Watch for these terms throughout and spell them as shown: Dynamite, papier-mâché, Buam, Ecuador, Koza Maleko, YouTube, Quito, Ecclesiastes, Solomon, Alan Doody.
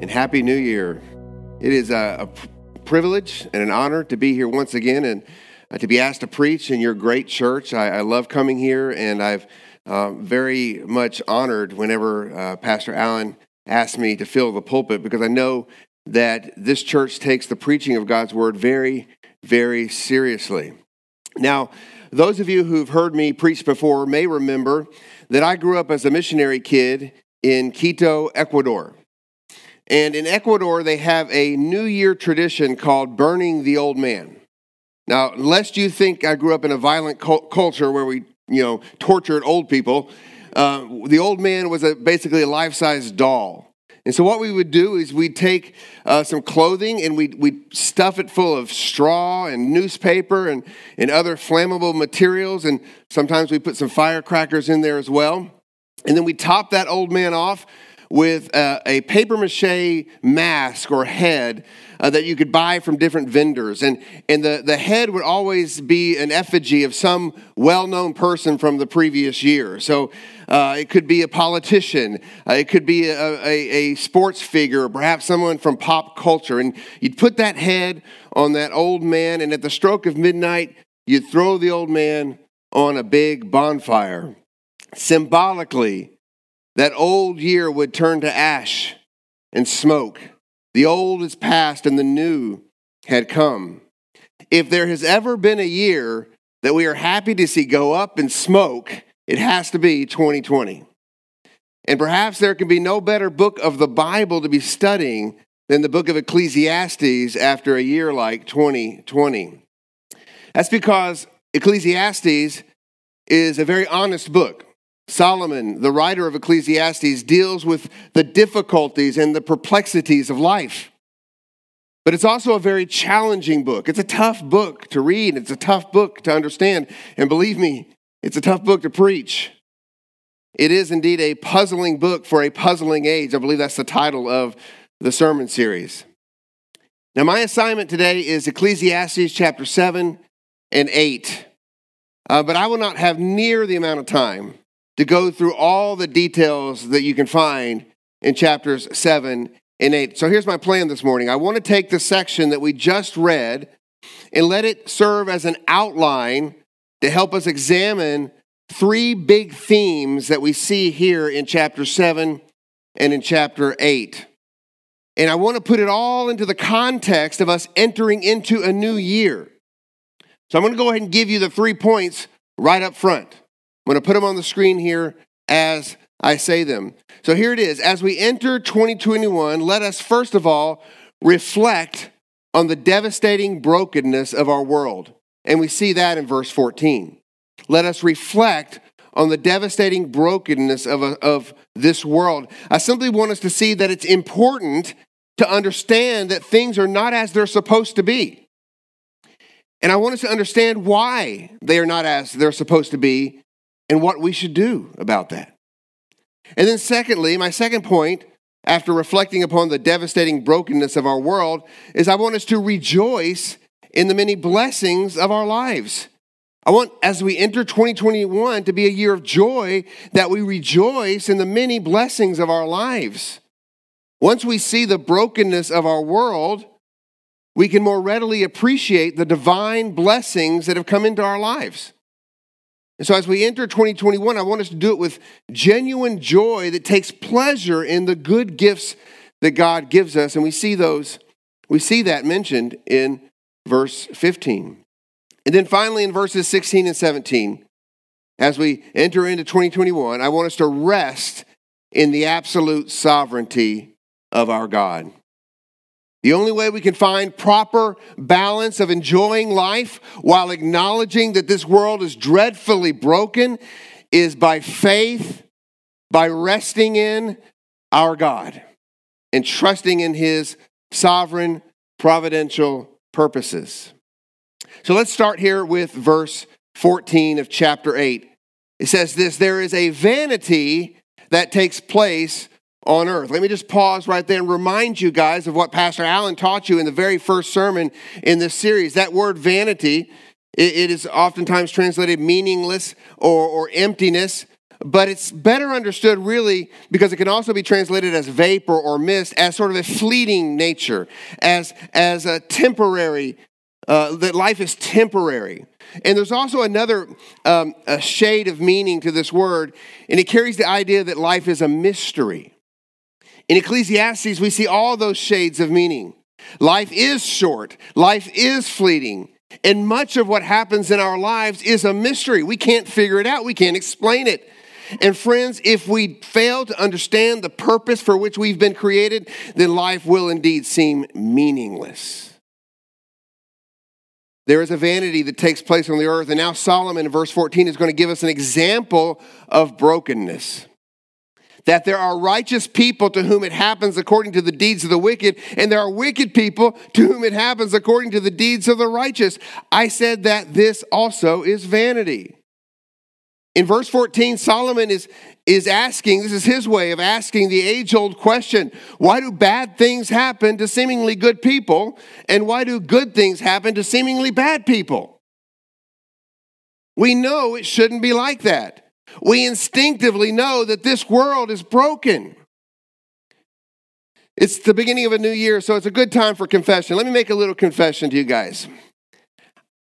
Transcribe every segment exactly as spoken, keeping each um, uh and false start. And Happy New Year. It is a, a privilege and an honor to be here once again and uh, to be asked to preach in your great church. I, I love coming here, and I've uh, very much honored whenever uh, Pastor Alan asked me to fill the pulpit, because I know that this church takes the preaching of God's Word very, very seriously. Now, those of you who've heard me preach before may remember that I grew up as a missionary kid in Quito, Ecuador. And in Ecuador, they have a New Year tradition called burning the old man. Now, lest you think I grew up in a violent cult- culture where we, you know, tortured old people, uh, the old man was a, basically a life-size doll. And so what we would do is we'd take uh, some clothing and we'd, we'd stuff it full of straw and newspaper and, and other flammable materials. And sometimes we put some firecrackers in there as well. And then we top that old man off with uh, a papier-mâché mask or head uh, that you could buy from different vendors. And and the, the head would always be an effigy of some well-known person from the previous year. So uh, it could be a politician, uh, it could be a, a, a sports figure, perhaps someone from pop culture. And you'd put that head on that old man, and at the stroke of midnight, you'd throw the old man on a big bonfire. Symbolically, that old year would turn to ash and smoke. The old is past and the new had come. If there has ever been a year that we are happy to see go up in smoke, it has to be twenty twenty. And perhaps there can be no better book of the Bible to be studying than the book of Ecclesiastes after a year like twenty twenty. That's because Ecclesiastes is a very honest book. Solomon, the writer of Ecclesiastes, deals with the difficulties and the perplexities of life. But it's also a very challenging book. It's a tough book to read. It's a tough book to understand. And believe me, it's a tough book to preach. It is indeed a puzzling book for a puzzling age. I believe that's the title of the sermon series. Now, my assignment today is Ecclesiastes chapter seven and eight. Uh, but I will not have near the amount of time to go through all the details that you can find in chapters seven and eight. So here's my plan this morning. I want to take the section that we just read and let it serve as an outline to help us examine three big themes that we see here in chapter seven and in chapter eight. And I want to put it all into the context of us entering into a new year. So I'm going to go ahead and give you the three points right up front. I'm going to put them on the screen here as I say them. So here it is. As we enter twenty twenty-one, let us first of all reflect on the devastating brokenness of our world. And we see that in verse fourteen. Let us reflect on the devastating brokenness of, a, of this world. I simply want us to see that it's important to understand that things are not as they're supposed to be. And I want us to understand why they are not as they're supposed to be, and what we should do about that. And then secondly, my second point, after reflecting upon the devastating brokenness of our world, is I want us to rejoice in the many blessings of our lives. I want, as we enter twenty twenty-one, to be a year of joy, that we rejoice in the many blessings of our lives. Once we see the brokenness of our world, we can more readily appreciate the divine blessings that have come into our lives. And so as we enter twenty twenty-one, I want us to do it with genuine joy that takes pleasure in the good gifts that God gives us. And we see those, we see that mentioned in verse fifteen. And then finally in verses sixteen and seventeen, as we enter into twenty twenty-one, I want us to rest in the absolute sovereignty of our God. The only way we can find proper balance of enjoying life while acknowledging that this world is dreadfully broken is by faith, by resting in our God. and trusting in his sovereign providential purposes. So let's start here with verse fourteen of chapter eight. It says this, there is a vanity that takes place on earth. Let me just pause right there and remind you guys of what Pastor Alan taught you in the very first sermon in this series. That word vanity, it is oftentimes translated meaningless or, or emptiness, but it's better understood really because it can also be translated as vapor or mist, as sort of a fleeting nature, as, as a temporary Uh, that life is temporary. And there's also another um, a shade of meaning to this word, and it carries the idea that life is a mystery. In Ecclesiastes, we see all those shades of meaning. Life is short. Life is fleeting. And much of what happens in our lives is a mystery. We can't figure it out. We can't explain it. And friends, if we fail to understand the purpose for which we've been created, then life will indeed seem meaningless. There is a vanity that takes place on the earth. And now Solomon in verse fourteen is going to give us an example of brokenness. That there are righteous people to whom it happens according to the deeds of the wicked, and there are wicked people to whom it happens according to the deeds of the righteous. I said that this also is vanity. In verse fourteen, Solomon is, is asking, this is his way of asking the age-old question, why do bad things happen to seemingly good people, and why do good things happen to seemingly bad people? We know it shouldn't be like that. We instinctively know that this world is broken. It's the beginning of a new year, so it's a good time for confession. Let me make a little confession to you guys.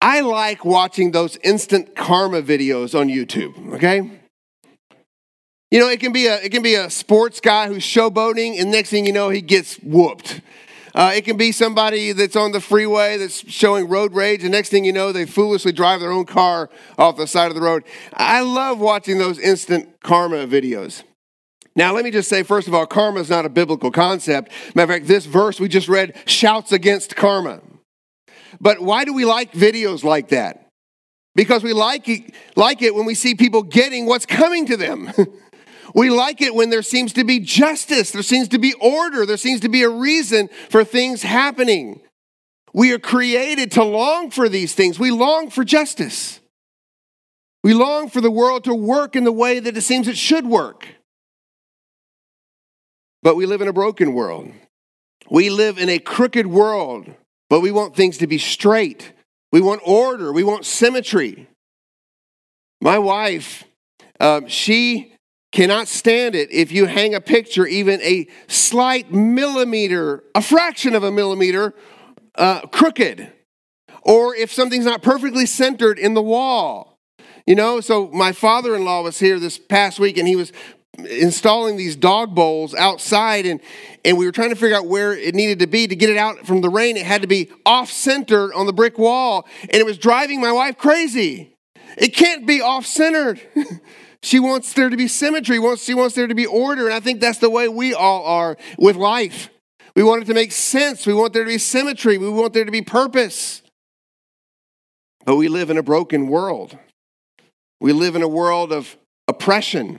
I like watching those instant karma videos on YouTube, okay? You know, it can be a it can be a sports guy who's showboating, and next thing you know, he gets whooped. Uh, it can be somebody that's on the freeway that's showing road rage, and next thing you know, they foolishly drive their own car off the side of the road. I love watching those instant karma videos. Now, let me just say, first of all, karma is not a biblical concept. Matter of fact, this verse we just read shouts against karma. But why do we like videos like that? Because we like it, like it when we see people getting what's coming to them. We like it when there seems to be justice, there seems to be order, there seems to be a reason for things happening. We are created to long for these things. We long for justice. We long for the world to work in the way that it seems it should work. But we live in a broken world. We live in a crooked world. But we want things to be straight. We want order. We want symmetry. My wife, um, she cannot stand it if you hang a picture, even a slight millimeter, a fraction of a millimeter, uh, crooked. Or if something's not perfectly centered in the wall. You know, so my father-in-law was here this past week, and he was installing these dog bowls outside, and, and we were trying to figure out where it needed to be to get it out from the rain. It had to be off-centered on the brick wall, and it was driving my wife crazy. It can't be off-centered. She wants there to be symmetry. Wants She wants there to be order, and I think that's the way we all are with life. We want it to make sense. We want there to be symmetry. We want there to be purpose. But we live in a broken world. We live in a world of oppression,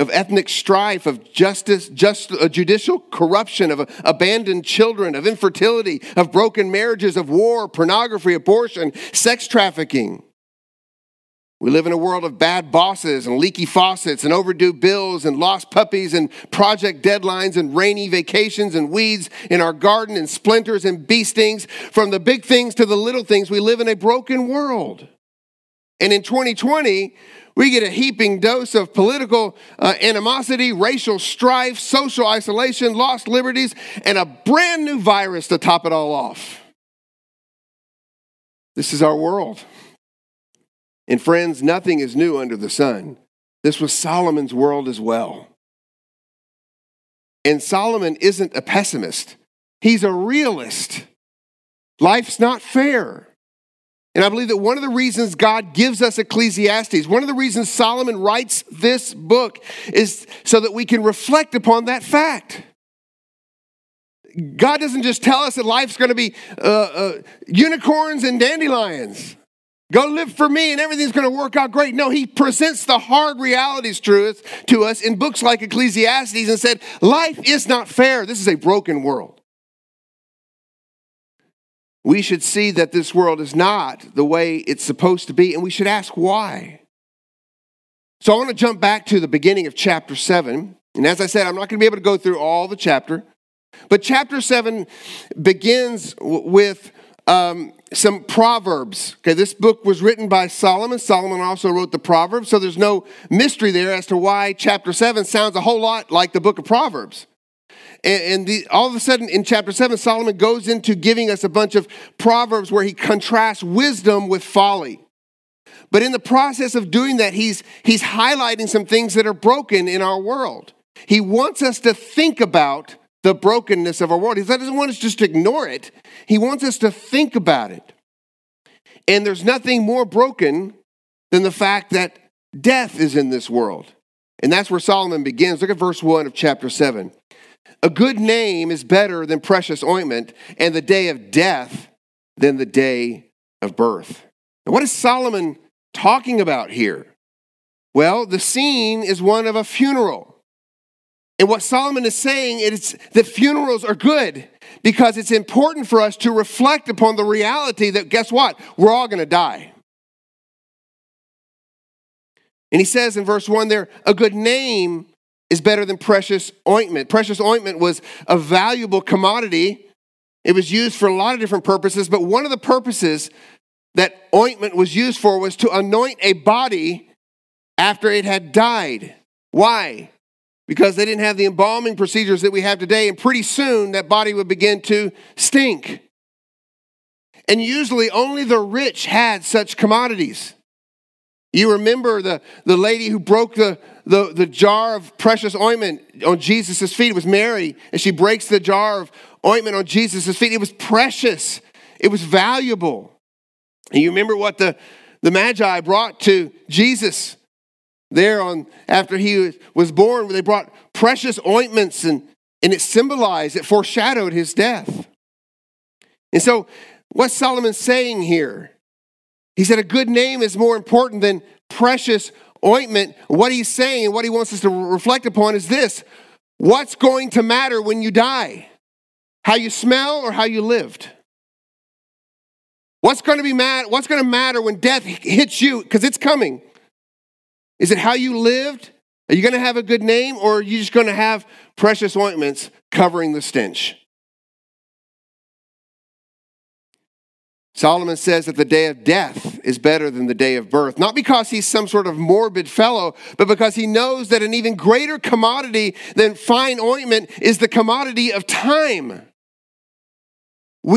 of ethnic strife, of justice, just uh, judicial corruption, of uh, abandoned children, of infertility, of broken marriages, of war, pornography, abortion, sex trafficking. We live in a world of bad bosses and leaky faucets and overdue bills and lost puppies and project deadlines and rainy vacations and weeds in our garden and splinters and bee stings. From the big things to the little things, we live in a broken world. And in twenty twenty, we get a heaping dose of political uh, animosity, racial strife, social isolation, lost liberties, and a brand new virus to top it all off. This is our world. And friends, nothing is new under the sun. This was Solomon's world as well. And Solomon isn't a pessimist. He's a realist. Life's not fair. And I believe that one of the reasons God gives us Ecclesiastes, one of the reasons Solomon writes this book, is so that we can reflect upon that fact. God doesn't just tell us that life's going to be uh, uh, unicorns and dandelions. Go live for me and everything's going to work out great. No, he presents the hard realities to us, to us in books like Ecclesiastes and said, life is not fair. This is a broken world. We should see that this world is not the way it's supposed to be, and we should ask why. So I want to jump back to the beginning of chapter seven. And as I said, I'm not going to be able to go through all the chapter. But chapter seven begins with um, some Proverbs. Okay, this book was written by Solomon. Solomon also wrote the Proverbs. So there's no mystery there as to why chapter seven sounds a whole lot like the book of Proverbs. And, and the, all of a sudden in chapter seven, Solomon goes into giving us a bunch of Proverbs where he contrasts wisdom with folly. But in the process of doing that, he's, he's highlighting some things that are broken in our world. He wants us to think about the brokenness of our world. He doesn't want us just to ignore it. He wants us to think about it. And there's nothing more broken than the fact that death is in this world. And that's where Solomon begins. Look at verse one of chapter seven. A good name is better than precious ointment, and the day of death than the day of birth. And what is Solomon talking about here? Well, the scene is one of a funeral. And what Solomon is saying is that funerals are good because it's important for us to reflect upon the reality that, guess what? We're all going to die. And he says in verse one there, a good name is better than precious ointment. Precious ointment was a valuable commodity. It was used for a lot of different purposes, but one of the purposes that ointment was used for was to anoint a body after it had died. Why? Because they didn't have the embalming procedures that we have today, and pretty soon that body would begin to stink. And usually only the rich had such commodities. You remember the, the lady who broke the, the, the jar of precious ointment on Jesus' feet. It was Mary, and she breaks the jar of ointment on Jesus' feet. It was precious. It was valuable. And you remember what the, the Magi brought to Jesus there on after he was born, they brought precious ointments, and, and it symbolized, it foreshadowed his death. And so what's Solomon saying here? He said a good name is more important than precious ointment. What he's saying and what he wants us to reflect upon is this. What's going to matter when you die? How you smell or how you lived? What's going to be mad? What's going to matter when death hits you? Because it's coming. Is it how you lived? Are you going to have a good name, or are you just going to have precious ointments covering the stench? Solomon says that the day of death is better than the day of birth, not because he's some sort of morbid fellow, but because he knows that an even greater commodity than fine ointment is the commodity of time.